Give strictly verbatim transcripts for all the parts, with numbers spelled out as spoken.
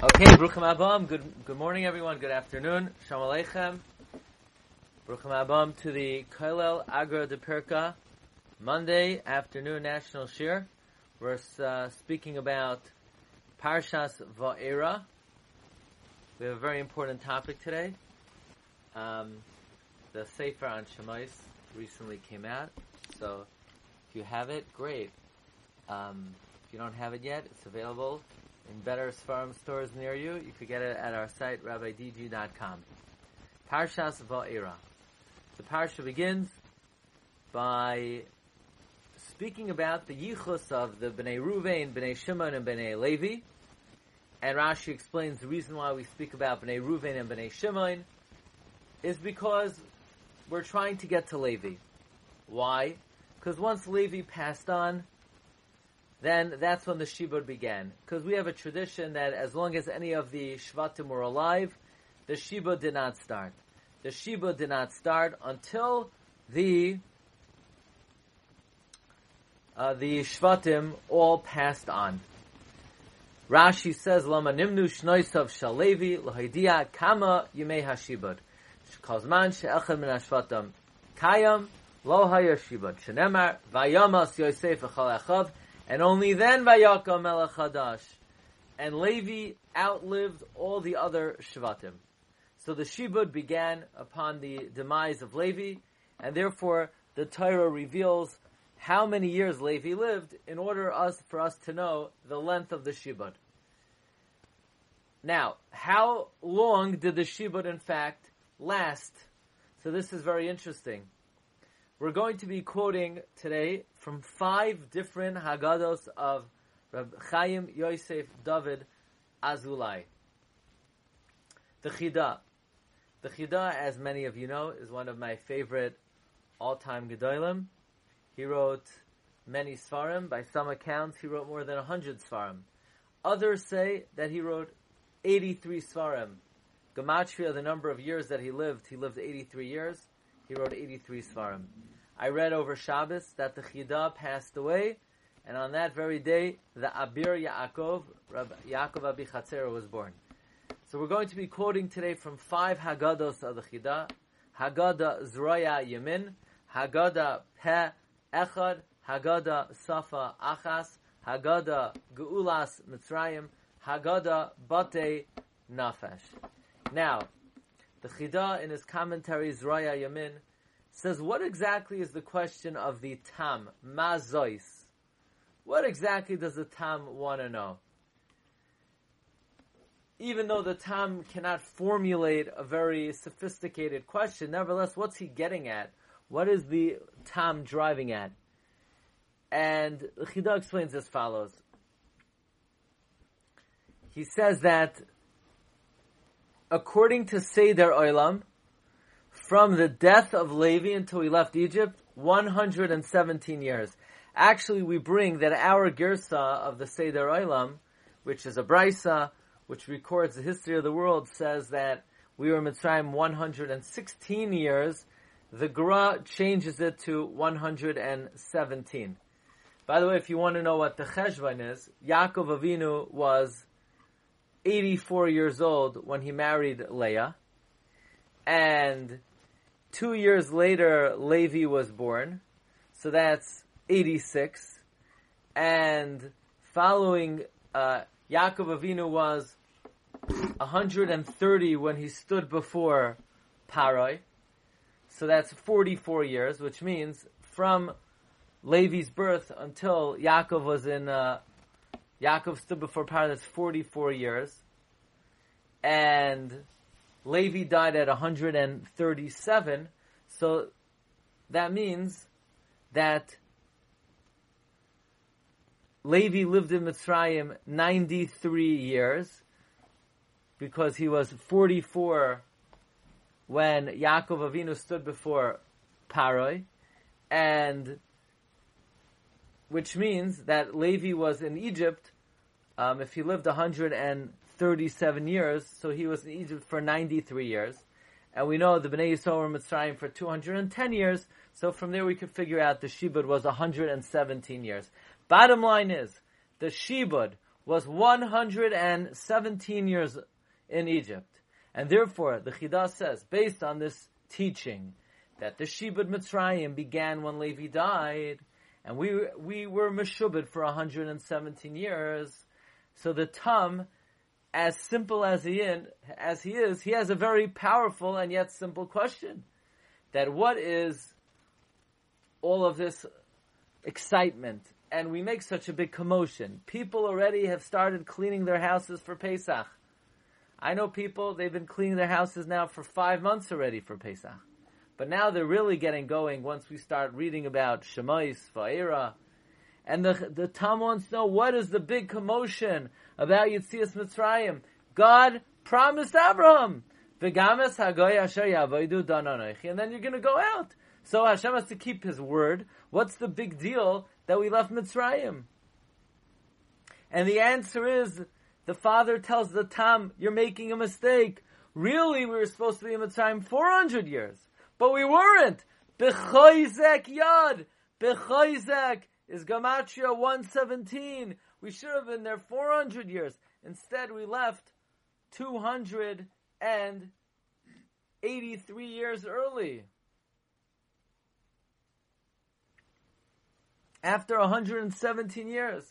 Okay, Bruchim Abam, good good morning everyone, good afternoon, Shalom Aleichem. Bruchim Abam to the Kollel Agra de Pirka, Monday afternoon National Shir. We're uh, speaking about Parshas Va'era. We have a very important topic today. Um, the Sefer on Shemais recently came out, so if you have it, great. Um, if you don't have it yet, it's available in better Sfarim stores near you. You could get it at our site, rabbi d g dot com. Parshas Va'era. The Parsha begins by speaking about the yichus of the Bnei Ruvain, Bnei Shimon, and Bnei Levi. And Rashi explains the reason why we speak about Bnei Ruvain and Bnei Shimon is because we're trying to get to Levi. Why? Because once Levi passed on, then that's when the Shibud began. Because we have a tradition that as long as any of the Shvatim were alive, the Shibud did not start. The Shibud did not start until the uh, the Shvatim all passed on. Rashi says, Lama nimnu shnoisav shalevi l'hoidia kama yimei hashibud. Shkozman she'echad min hashvatam kayam lo haya shibud. Shenemar vayamas Yosef echal echav. And only then Vayaka Melech Hadash. And Levi outlived all the other Shvatim. So the Shibud began upon the demise of Levi, and therefore the Torah reveals how many years Levi lived in order us for us to know the length of the Shibud. Now, how long did the Shibud in fact last? So this is very interesting. We're going to be quoting today from five different Haggados of Reb Chaim Yosef David Azulai. The Chida. The Chida, as many of you know, is one of my favorite all-time Gedolim. He wrote many Sfarim. By some accounts, he wrote more than one hundred Sfarim. Others say that he wrote eighty-three Sfarim. Gematria, the number of years that he lived, he lived eighty-three years. He wrote eighty-three Sfarim. I read over Shabbos that the Chida passed away, and on that very day, the Abir Yaakov, Rabbi Yaakov Abichatzer, was born. So we're going to be quoting today from five Haggados of the Chida. Haggadah Zroya Yemin, Haggadah Peh Echad, Haggadah Safa Achas, Haggadah Geulas Mitzrayim, Haggadah Batei Nafesh. Now, the Chida, in his commentary, Zroya Yamin, says, what exactly is the question of the Tam, Mazois? What exactly does the Tam want to know? Even though the Tam cannot formulate a very sophisticated question, nevertheless, what's he getting at? What is the Tam driving at? And the Chida explains as follows. He says that according to Seder Olam, from the death of Levi until he left Egypt, one hundred seventeen years. Actually, we bring that our Girsa of the Seder Olam, which is a Brisa, which records the history of the world, says that we were in Mitzrayim one hundred sixteen years. The Gra changes it to one hundred seventeen. By the way, if you want to know what the Cheshvan is, Yaakov Avinu was eighty-four years old when he married Leah, and two years later Levi was born, so that's eighty-six, and following uh, Yaakov Avinu was one hundred thirty when he stood before Paroi, so that's forty-four years, which means from Levi's birth until Yaakov was in uh, Yaakov stood before Paroi, that's forty-four years. And Levi died at one hundred thirty-seven. So that means that Levi lived in Mitzrayim ninety-three years, because he was forty-four when Yaakov Avinu stood before Paroi, and which means that Levi was in Egypt, um, if he lived one hundred thirty-seven years, so he was in Egypt for ninety-three years. And we know the Bnei Yisrael were in Mitzrayim for two hundred ten years, so from there we could figure out the Shibud was one hundred seventeen years. Bottom line is, the Shibud was one hundred seventeen years in Egypt. And therefore, the Chidah says, based on this teaching, that the Shibud Mitzrayim began when Levi died, and we we were Meshubid for one hundred seventeen years. So the Tam, as simple as he in, as he is, he has a very powerful and yet simple question. That what is all of this excitement? And we make such a big commotion. People already have started cleaning their houses for Pesach. I know people, they've been cleaning their houses now for five months already for Pesach. But now they're really getting going once we start reading about Shemais, Va'era. And the, the Tam wants to know, what is the big commotion about Yetzias Mitzrayim? God promised Abraham, V'games hagoy asher yavodu dan anochi, and then you're going to go out. So Hashem has to keep His word. What's the big deal that we left Mitzrayim? And the answer is, the father tells the Tam, you're making a mistake. Really, we were supposed to be in Mitzrayim four hundred years. But we weren't. B'choizek yad. B'choizek is Gematria one seventeen. We should have been there four hundred years. Instead, we left two hundred eighty-three years early. After one hundred seventeen years.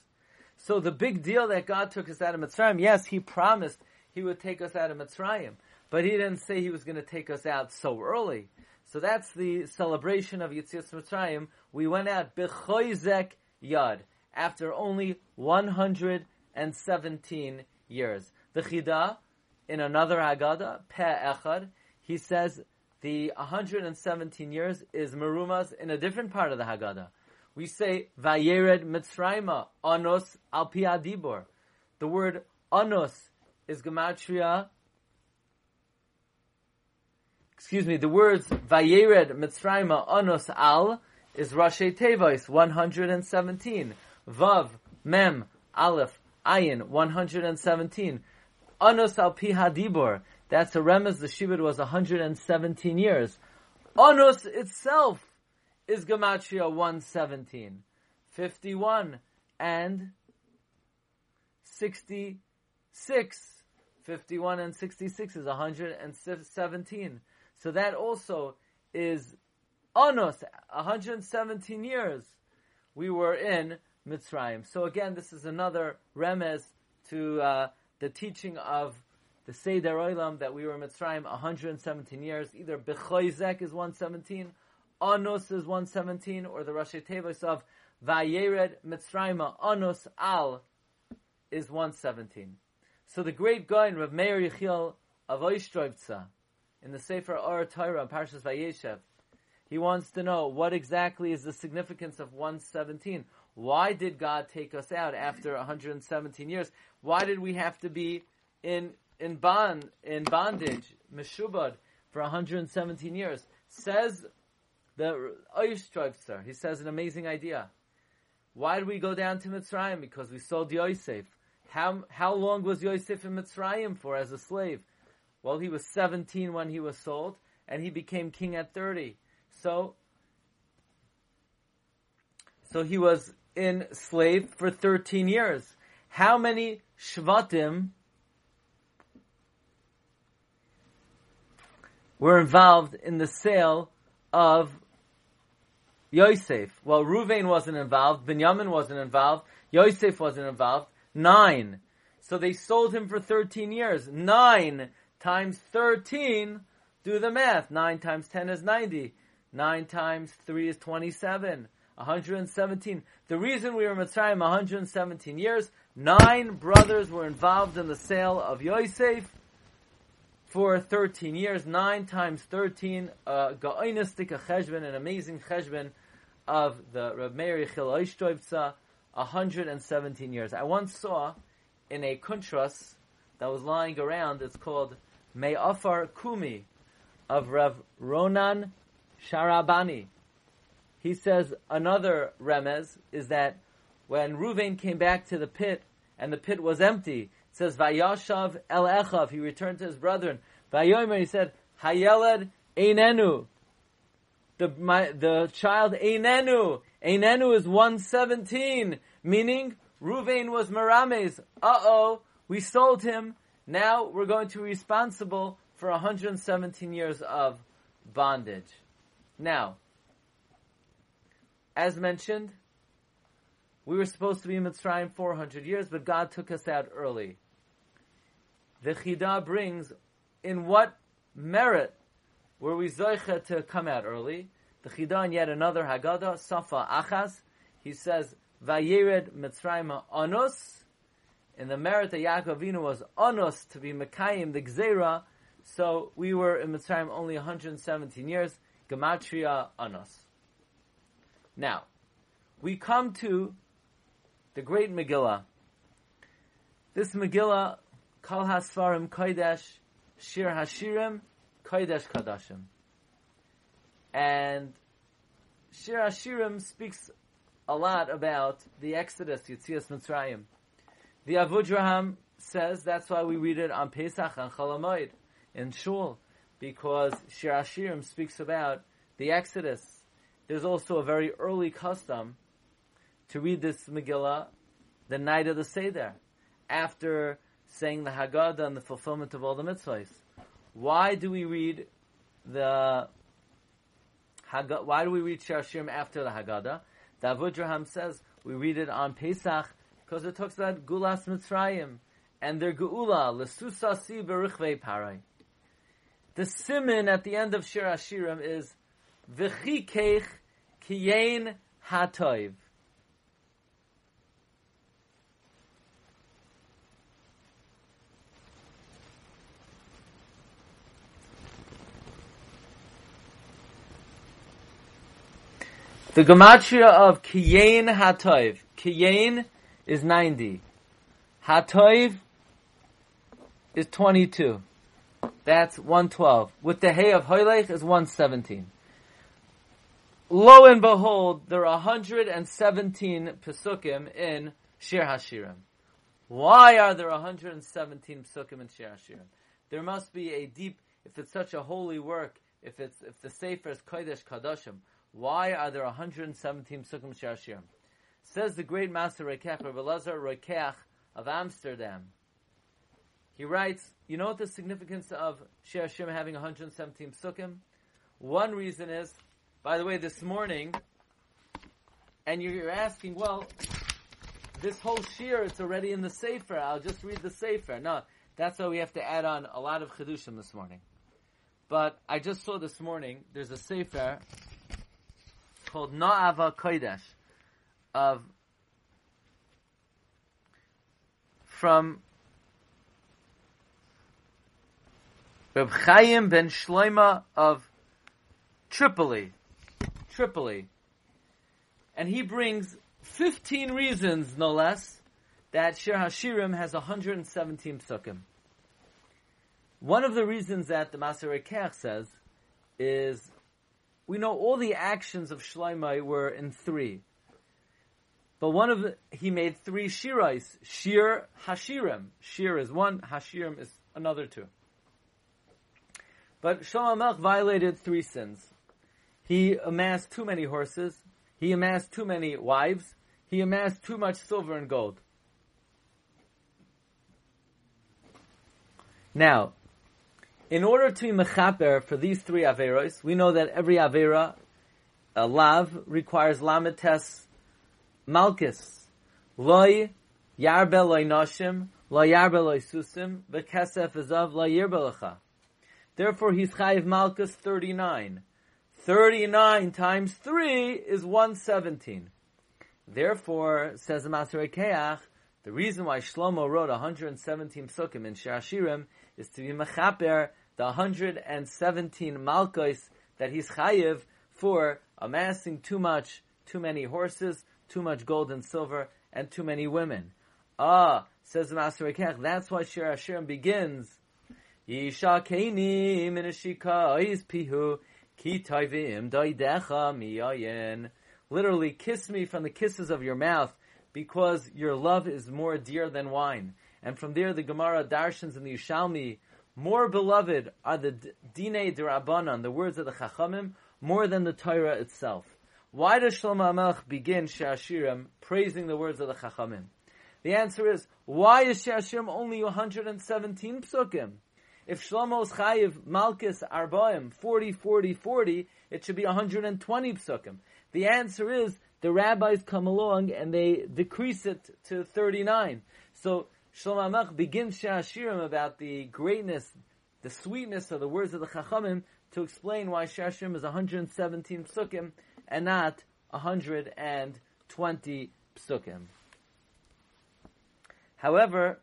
So the big deal that God took us out of Mitzrayim, yes, He promised He would take us out of Mitzrayim, but He didn't say He was going to take us out so early. So that's the celebration of Yetzias Mitzrayim. We went out, B'choizek Yad, after only one hundred seventeen years. The Chidah, in another Haggadah, Pe'echad, he says the one hundred seventeen years is Merumas in a different part of the Haggadah. We say, Vayered Mitzrayma, Anos al pi adibor. The word Anos is Gematria. Excuse me, the words Vayered Mitzrayma, Anos al is Rashi Tevois, one hundred seventeen. Vav, Mem, Aleph, Ayin, one hundred seventeen. Anos al pi hadibor. That's a remez, the Shibud was one hundred seventeen years. Anos itself is Gematria one seventeen, fifty-one, and sixty-six. fifty-one and sixty-six is one hundred seventeen. So that also is Anos, one hundred seventeen years we were in Mitzrayim. So again, this is another remez to uh, the teaching of the Seder Olam, that we were in Mitzrayim one hundred seventeen years. Either B'choizek is one seventeen, Anos is one seventeen, or the Rashi Tevois of Vayered Mitzrayma, Anos Al is one seventeen. So the great Gaon Rav Meir Yechiel of Oishtrovtsa, in the Sefer Or Torah, Parshas Vayeshev, he wants to know what exactly is the significance of one seventeen. Why did God take us out after one hundred seventeen years? Why did we have to be in in bond in bondage, Meshubad, for one hundred seventeen years? Says the Oishtrovtsa, he says an amazing idea. Why did we go down to Mitzrayim? Because we sold Yosef. How how long was Yosef in Mitzrayim for as a slave? Well, he was seventeen when he was sold, and he became king at thirty. So, so he was in slave for thirteen years. How many Shvatim were involved in the sale of Yosef? Well, Reuven wasn't involved, Binyamin wasn't involved, Yosef wasn't involved. Nine. So they sold him for thirteen years. Nine times thirteen, do the math. Nine times ten is ninety. Nine times three is twenty-seven. one hundred seventeen. The reason we were in Mitzrayim one hundred seventeen years, nine brothers were involved in the sale of Yosef for thirteen years. Nine times thirteen, uh, ga'onistika cheshbon, an amazing cheshbon of the Rav Meir Yechiel Oishtrovtsa, one hundred seventeen years. I once saw in a kuntras that was lying around, it's called Me'afar Kumi of Rav Ronan Sharabani. He says another remez is that when Reuven came back to the pit and the pit was empty, it says Vayashav El Echav, he returned to his brethren. Vayomer, he said, Hayelad Einenu, the my, the child Einenu. Einenu is one seventeen, meaning Ruvain was Merame's. Uh-oh, we sold him. Now we're going to be responsible for one hundred seventeen years of bondage. Now, as mentioned, we were supposed to be in Mitzrayim four hundred years, but God took us out early. The Chidah brings, in what merit were we zoicha to come out early? The Chidah in yet another Haggadah, Safa Achas, he says, Vayered Mitzrayim Anus. In the merit that Yaakov Avinu was Anus to be Mekayim, the Gzeira, so we were in Mitzrayim only one hundred seventeen years, Gematria Anus. Now, we come to the great Megillah. This Megillah, Kol HaSfarim Kodesh, Shir HaShirim, Kodesh Kadashim. And Shir HaShirim speaks a lot about the Exodus, Yetzias Mitzrayim. The Avudraham says that's why we read it on Pesach and Chol HaMoed in Shul, because Shir HaShirim speaks about the Exodus. There's also a very early custom to read this Megillah the night of the Seder, after saying the Haggadah and the fulfillment of all the mitzvahs. Why do we read the Haggadah? Why do we read Shir HaShirim after the Haggadah? The Avudraham says we read it on Pesach because it talks about Gulas Mitzrayim and their Geula, Lesusasi Berichvei Parai. The siman at the end of Shir HaShirim is V'chikeich Kiyein HaToiv. The gematria of Kiyein HaToiv. Kiyein is ninety. HaToiv is twenty-two. That's one hundred twelve. With the Hay of Hoylech is one hundred seventeen. Lo and behold, there are one hundred seventeen Pesukim in Shir HaShirim. Why are there one hundred seventeen Pesukim in Shir HaShirim? There must be a deep, if it's such a holy work, if it's if the Sefer is Kodesh Kadashim, why are there one hundred seventeen Pesukim Shir HaShirim? Says the great master Rekeach, Rabbi Elazar Rekeach of Amsterdam. He writes, you know what the significance of Shir HaShirim having one hundred seventeen Pesukim? One reason is, by the way, this morning, and you're asking, well, this whole Shir, it's already in the Sefer, I'll just read the Sefer. No, that's why we have to add on a lot of Chidushim this morning. But I just saw this morning, there's a Sefer called Na'ava Kodesh, of from Reb Chaim ben Shloima of Tripoli, Tripoli, and he brings fifteen reasons, no less, that Shir HaShirim has one hundred seventeen psukim. One of the reasons that the Maser Rekeach says is, we know all the actions of Shloimeh were in three. But one of the, he made three shirais. Shir HaShirim. Shir is one, HaShirim is another two. But Shlomo HaMelech violated three sins. He amassed too many horses. He amassed too many wives. He amassed too much silver and gold. Now, in order to be mechaper for these three averos, we know that every avera, a lav, requires lametes malchus. Loi yarbe loi noshim, loi yarbe loi susim, v'kesef ezav loi yarbe lecha. Therefore, he's chayiv malchus thirty-nine. thirty-nine times three is one hundred seventeen. Therefore, says the Maser Rekeach, the reason why Shlomo wrote one hundred seventeen psukim in Shir HaShirim is to be mechaper the one hundred seventeen malchus that he's chayiv for amassing too much, too many horses, too much gold and silver, and too many women. Ah, says the Maser Rekeach, that's why Shir HaShirim begins, Yishakeni minashika is pihu ki toivim doidecha miyayin. Literally, kiss me from the kisses of your mouth, because your love is more dear than wine. And from there, the Gemara Darshans and the Yushalmi, more beloved are the Dinei D'Rabbanan, the words of the Chachamim, more than the Torah itself. Why does Shlomo HaMelech begin Shir HaShirim praising the words of the Chachamim? The answer is, why is Shashim only one hundred seventeen psukim? If Shlomo's Chayiv Malkus Arbaim, forty, forty, forty, it should be one hundred twenty psukim. The answer is, the rabbis come along and they decrease it to thirty-nine. So Shlomo HaMelech begins Shashirim about the greatness, the sweetness of the words of the Chachamim to explain why Shashirim is one hundred seventeen psukim and not one hundred twenty psukim. However,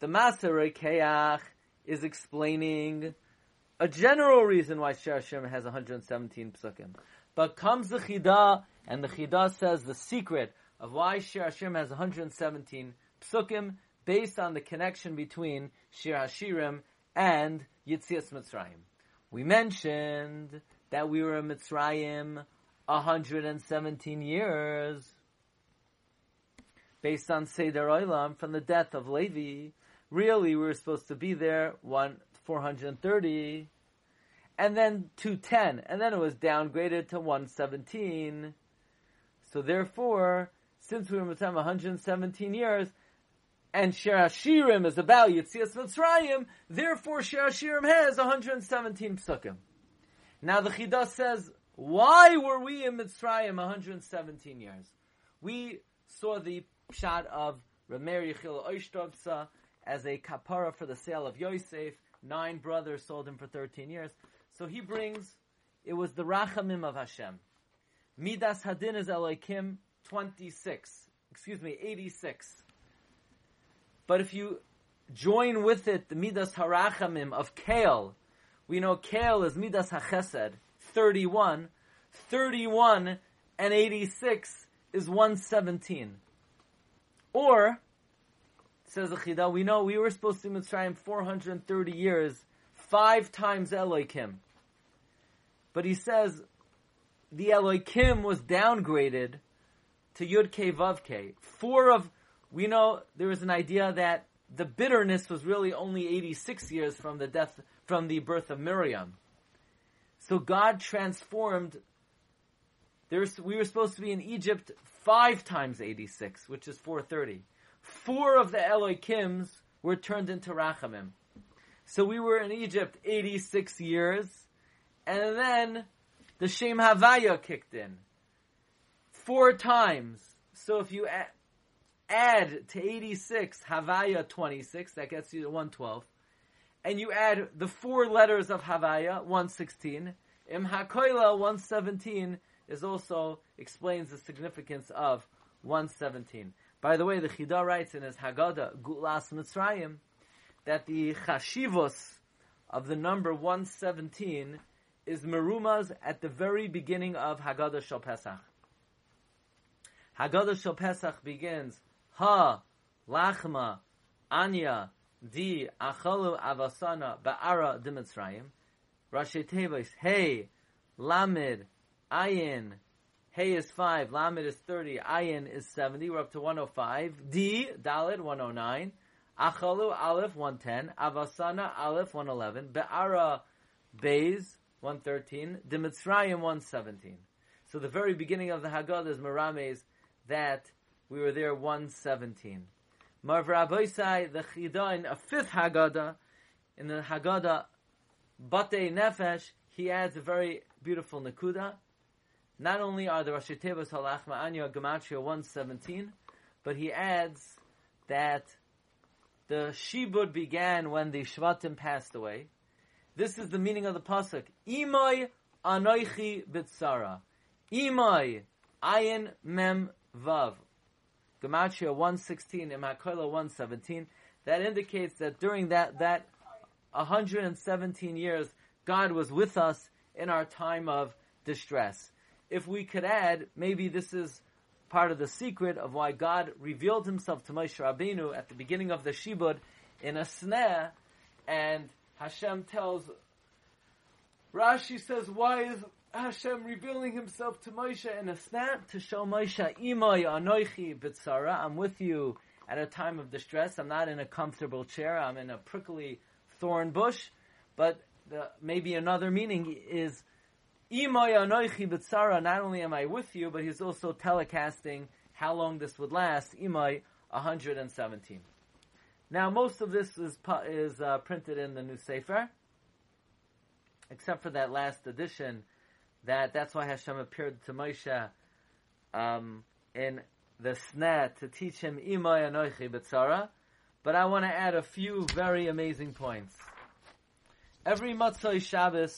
the Maserei Keach is explaining a general reason why Shashirim has one hundred seventeen psukim. But comes the Chidah, and the Chidah says the secret of why Shir Hashirim has one hundred seventeen psukim based on the connection between Shir Hashirim and Yitzias Mitzrayim. We mentioned that we were in Mitzrayim one hundred seventeen years based on Seder Olam from the death of Levi. Really, we were supposed to be there four hundred thirty. And then two ten, and then it was downgraded to one seventeen. So therefore, since we were in Mitzrayim one hundred seventeen years, and Shir Hashirim is about Yetzias Mitzrayim, therefore Shir Hashirim has one hundred seventeen psukim. Now the Chidah says, why were we in Mitzrayim one hundred seventeen years? We saw the pshat of Remeir Yechiel Oishtovtza as a kapara for the sale of Yosef. Nine brothers sold him for thirteen years. So he brings, it was the Rachamim of Hashem. Midas Hadin is Elohim twenty-six, excuse me, eighty-six. But if you join with it the Midas Harachamim of Kael, we know Kael is Midas HaChesed, thirty-one. thirty-one and eighty-six is one seventeen. Or, says the Chidah, we know we were supposed to be in Mitzrayim four hundred thirty years, five times Elohim. But he says the Elohim was downgraded to Yud-Kei Vav-Kei. Four of, we know there was an idea that the bitterness was really only eighty-six years from the death, from the birth of Miriam. So God transformed, there's, we were supposed to be in Egypt five times eighty-six, which is four thirty. Four of the Elohims were turned into Rachamim. So we were in Egypt eighty-six years, and then the Shem Havaya kicked in. Four times. So if you add, add to eighty-six, Havaya twenty-six, that gets you to one twelve. And you add the four letters of Havaya, one sixteen. Im HaKoila, one seventeen, is also explains the significance of one seventeen. By the way, the Chidah writes in his Haggadah, Gulas Mitzrayim, that the Chashivos of the number one seventeen is Merumaz at the very beginning of Haggadah Shel Pesach. Haggadah Shel Pesach begins, Ha, Lachma, Anya, Di, Achalu, Avasana, Ba'ara, Di Mitzrayim. Rashi Teves, Hey, Lamed, Ayin, Hey is five, Lamed is thirty, Ayin is seventy, we're up to one oh five. D, Dalet, one oh nine. Achalu, Aleph, one ten. Avasana, Aleph, one eleven. Be'ara, Beis, one thirteen. Dimitzrayim, one seventeen. So the very beginning of the Haggadah is Merames that we were there one seventeen. Marv Raboisai, the Chidah, in a fifth Haggadah, in the Haggadah, Batei Nefesh, he adds a very beautiful Nakuda. Not only are the Rashi Tevos Halachma Anya Gematria one seventeen, but he adds that the Shibud began when the Shvatim passed away. This is the meaning of the pasuk: Imai Anoichi Bitsara, Imai Ayin Mem Vav, Gematria one sixteen, Im HaKoila one seventeen. That indicates that during that that one hundred seventeen years, God was with us in our time of distress. If we could add, maybe this is part of the secret of why God revealed himself to Moshe Rabbeinu at the beginning of the Shibud in a snare, and Hashem tells, Rashi says, why is Hashem revealing himself to Moshe in a snare? To show Moshe, Imai Anoichi Bitsara, I'm with you at a time of distress, I'm not in a comfortable chair, I'm in a prickly thorn bush, but the, maybe another meaning is, not only am I with you, but he's also telecasting how long this would last. Imai one hundred seventeen. Now, most of this is is uh, printed in the new Sefer, except for that last edition. That that's why Hashem appeared to Moshe um, in the Sneh to teach him Imay Anochi B'Tzara. But I want to add a few very amazing points. Every Matzai Shabbos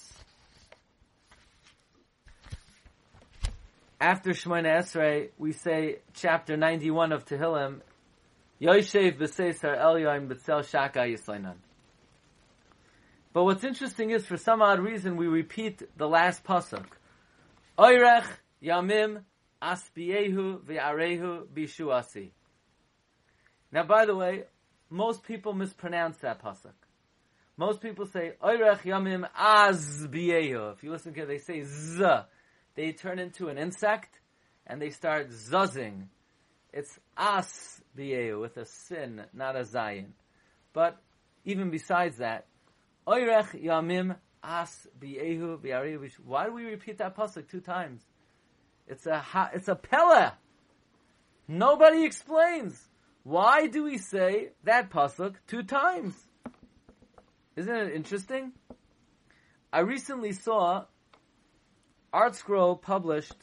after Shemona Esrei, we say chapter ninety-one of Tehillim. Yoshev B'Seisar Elyon B'Tzel Shaka Yisleinan. But what's interesting is, for some odd reason, we repeat the last pasuk. Oirech Yamim Asbiehu V'Arehu Bishuasi. Now, by the way, most people mispronounce that pasuk. Most people say Oirech Yamim Asbiehu. If you listen to it, they say Z. They turn into an insect and they start zuzzing. It's As B'Yehu with a sin, not a zayin. But even besides that, Oirech Yamim As B'Yehu B'Yarehu. Why do we repeat that pasuk two times? It's a ha, it's a pella. Nobody explains. Why do we say that pasuk two times? Isn't it interesting? I recently saw Art Scroll published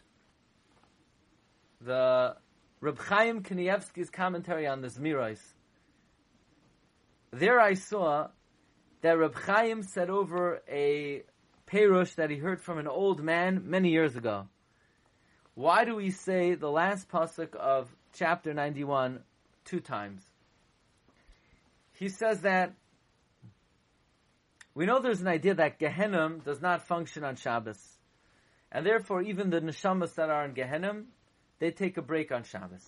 the Reb Chaim Kanievsky's commentary on the Zmiros. There I saw that Reb Chaim said over a perush that he heard from an old man many years ago. Why do we say the last pasuk of chapter ninety-one two times? He says that we know there's an idea that Gehenim does not function on Shabbos, and therefore even the neshamas that are in Gehenim, they take a break on Shabbos.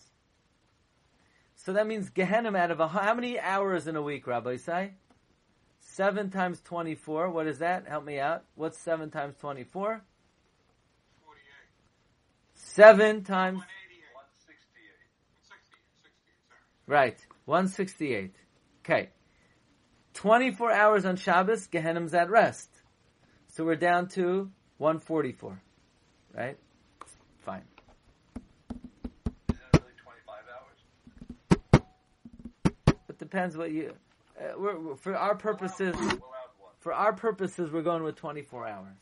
So that means Gehenim out of a, how many hours in a week, Rabbi Isai? Seven times twenty-four. What is that? Help me out. What's seven times twenty-four? forty-eight. Seven times... one sixty-eight. one sixty-eight. one sixty-eight. Right. one sixty-eight. Okay. twenty-four hours on Shabbos, Gehenim's at rest. So we're down to one forty-four. Right? Fine. Depends what you. Uh, we're, we're, for our purposes, for our purposes, we're going with twenty-four hours.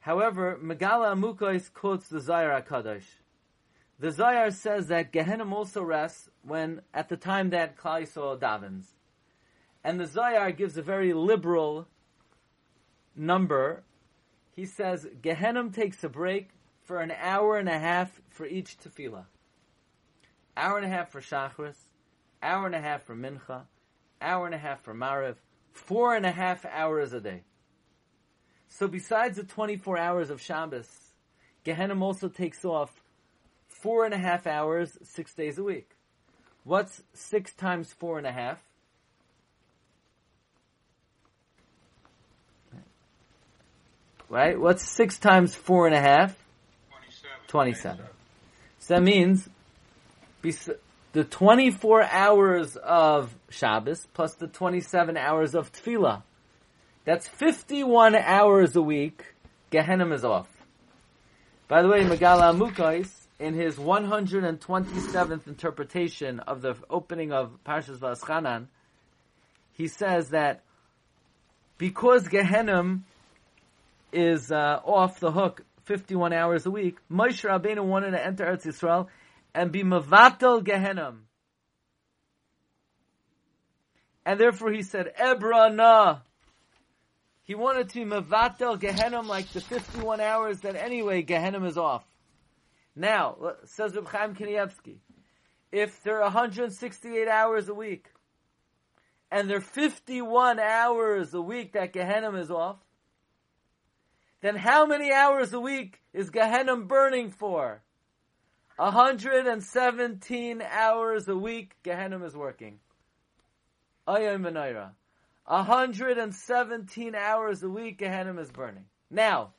However, Megala Amukos quotes the Zohar Hakadosh. The Zohar says that Gehenim also rests when at the time that Klal Yisrael davens, and the Zohar gives a very liberal number. He says Gehenim takes a break for an hour and a half for each tefillah. Hour and a half for Shacharis. Hour and a half for Mincha, hour and a half for Maariv, four and a half hours a day. So besides the twenty-four hours of Shabbos, Gehenim also takes off four and a half hours six days a week. What's six times four and a half? Right? What's six times four and a half? Twenty-seven. Twenty-seven. Twenty-seven. So that means... Bes- The twenty-four hours of Shabbos plus the twenty-seven hours of Tefillah. That's fifty-one hours a week. Gehenim is off. By the way, Megala Amukos, in his one hundred twenty-seventh interpretation of the opening of Parshas Va'aschanan, he says that because Gehenim is uh, off the hook fifty-one hours a week, Moshe Rabbeinu wanted to enter Eretz Yisrael and be Mavatal Gehenim. And therefore he said, Ebrana. He wanted to be Mavatal Gehenim like the fifty-one hours that anyway Gehenim is off. Now, says Reb Chaim Kanievsky, if they're one hundred sixty-eight hours a week, and they're fifty-one hours a week that Gehenim is off, then how many hours a week is Gehenim burning for? one hundred seventeen hours a week, Gehenim is working. Ayam Menayra. one hundred seventeen hours a week, Gehenim is burning. Now,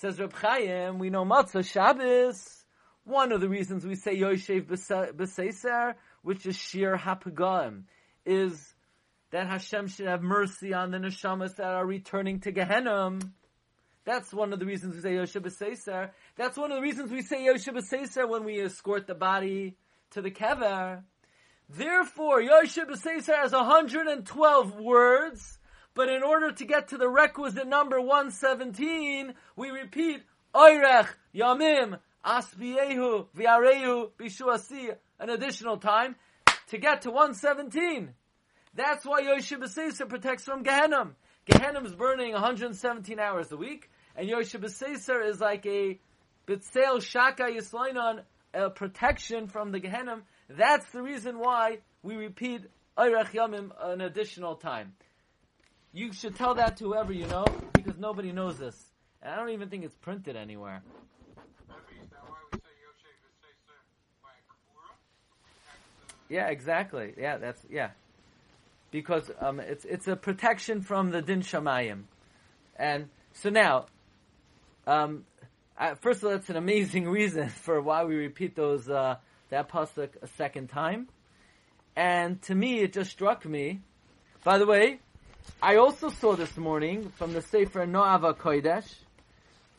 says Reb Chaim, we know Matzah Shabbos. One of the reasons we say Yoshev B'Seiser, which is Shir HaPagaim, is that Hashem should have mercy on the neshamas that are returning to Gehenim. That's one of the reasons we say Yoshev B'Seiser. That's one of the reasons we say Yoshev B'Seiser when we escort the body to the kever. Therefore, Yoshe B'Seisar has one hundred twelve words, but in order to get to the requisite number one seventeen, we repeat Oirech, Yamim, Asbiyehu, V'yarehu, Bishuasi, an additional time, to get to one seventeen. That's why Yoshe B'Seisar protects from Gehenim. Gehenim is burning one hundred seventeen hours a week, and Yoshe B'Seisar is like a B'Tzel Shaka Yisleinon, a protection from the Gehenim. That's the reason why we repeat Oirech Yamim an additional time. You should tell that to whoever you know, because nobody knows this. And I don't even think it's printed anywhere. Yeah, exactly. Yeah, that's, yeah. Because um, it's it's a protection from the Din Shamayim. And so now, um, I, first of all, that's an amazing reason for why we repeat those uh, that pasuk a second time. And to me, it just struck me. By the way, I also saw this morning from the Sefer Noava Kodesh,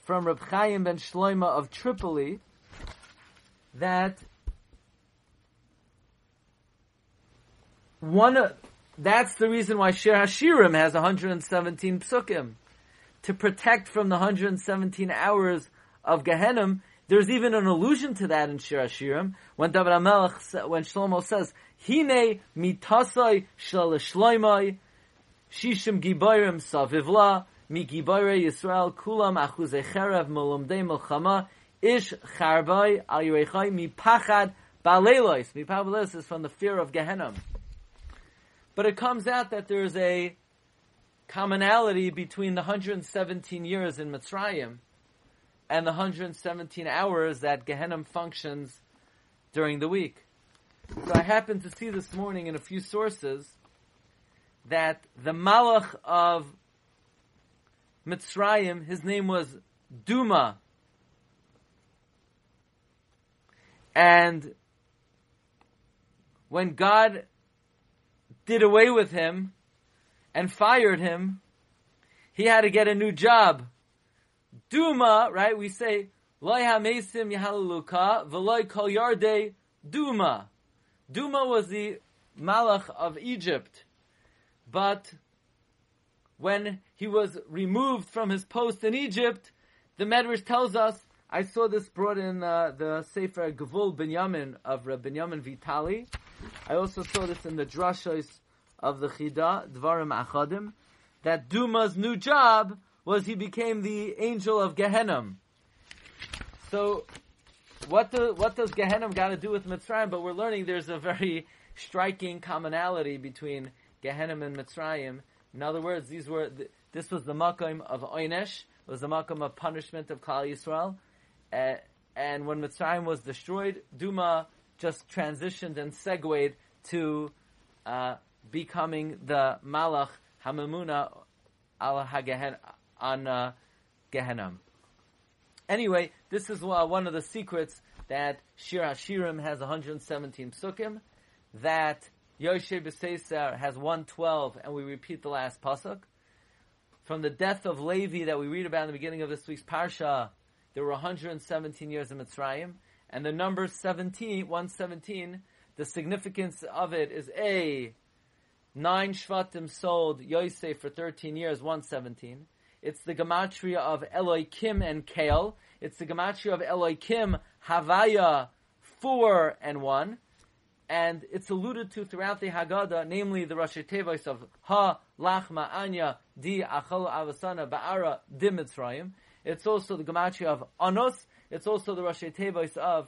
from Reb Chaim ben Shloima of Tripoli, that one of, that's the reason why Shir Hashirim has one hundred seventeen psukim, to protect from the one hundred seventeen hours of Gehenim. There's even an allusion to that in Shir Hashirim when David HaMelech, when Shlomo says, "Hine mitasai shel Shloimai." Shishim gibayrim savivla, mi gibayrei Yisrael kulam achuzei cherev melomdei melchama, ish charbay al yerechai mi pachad baleilos. Mi pachad baleilos is from the fear of Gehenim. But it comes out that there is a commonality between the one hundred seventeen years in Mitzrayim and the one hundred seventeen hours that Gehenim functions during the week. So I happened to see this morning in a few sources that the Malach of Mitzrayim, his name was Duma. And when God did away with him and fired him, he had to get a new job. Duma, right? We say, Loi hamesim yahalaluka, v'loi kol yardei Duma. Duma was the Malach of Egypt. But when he was removed from his post in Egypt, the Medrash tells us, I saw this brought in uh, the Sefer Gevul Binyamin of Reb Binyamin Vitali. I also saw this in the Drashos of the Chida, Dvarim Achadim, that Duma's new job was he became the angel of Gehenim. So what, do, what does Gehenim got to do with Mitzrayim? But we're learning there's a very striking commonality between Gehenim and Mitzrayim. In other words, these were this was the makom of Oynesh. It was the makom of punishment of Klal Yisrael. Uh, and when Mitzrayim was destroyed, Duma just transitioned and segued to uh, becoming the Malach Hamamuna al HaGehen on uh, Gehenim. Anyway, this is one of the secrets that Shir Hashirim has one hundred seventeen psukim. That Yoshe B'Seisar has one twelve, and we repeat the last pasuk. From the death of Levi that we read about in the beginning of this week's parsha, there were one hundred seventeen years in Mitzrayim, and the number seventeen, one seventeen, the significance of it is A, nine Shvatim sold Yosef for thirteen years, one seventeen. It's the gematria of Eloikim and Kael. It's the gematria of Eloikim, Havaya, four and one. And it's alluded to throughout the Haggadah, namely the Rashi Tevois of Ha, Lachma, Anya, Di, Achal, Avasana, Ba'ara, Di, Mitzrayim. It's also the Gematria of Anos. It's also the Rashi Tevois of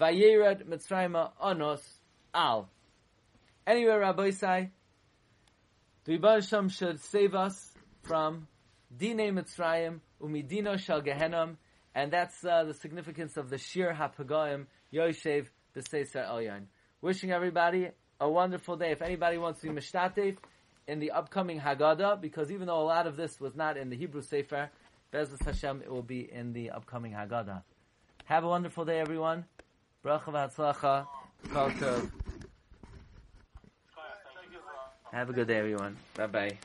Vayered, Mitzrayim, Anos, Al. Anyway, Rabbi Sai, the Ribbon Shem should save us from Dine Mitzrayim, Umidino Shal Gehenim. And that's uh, the significance of the Shir HaPagayim, Yoshev, B'Seisar Elyon. Wishing everybody a wonderful day. If anybody wants to be mishtatef in the upcoming Haggadah, because even though a lot of this was not in the Hebrew Sefer, Be'ezus Hashem, it will be in the upcoming Haggadah. Have a wonderful day, everyone. Bracha v'hatzlacha. Kol tov. Have a good day, everyone. Bye-bye.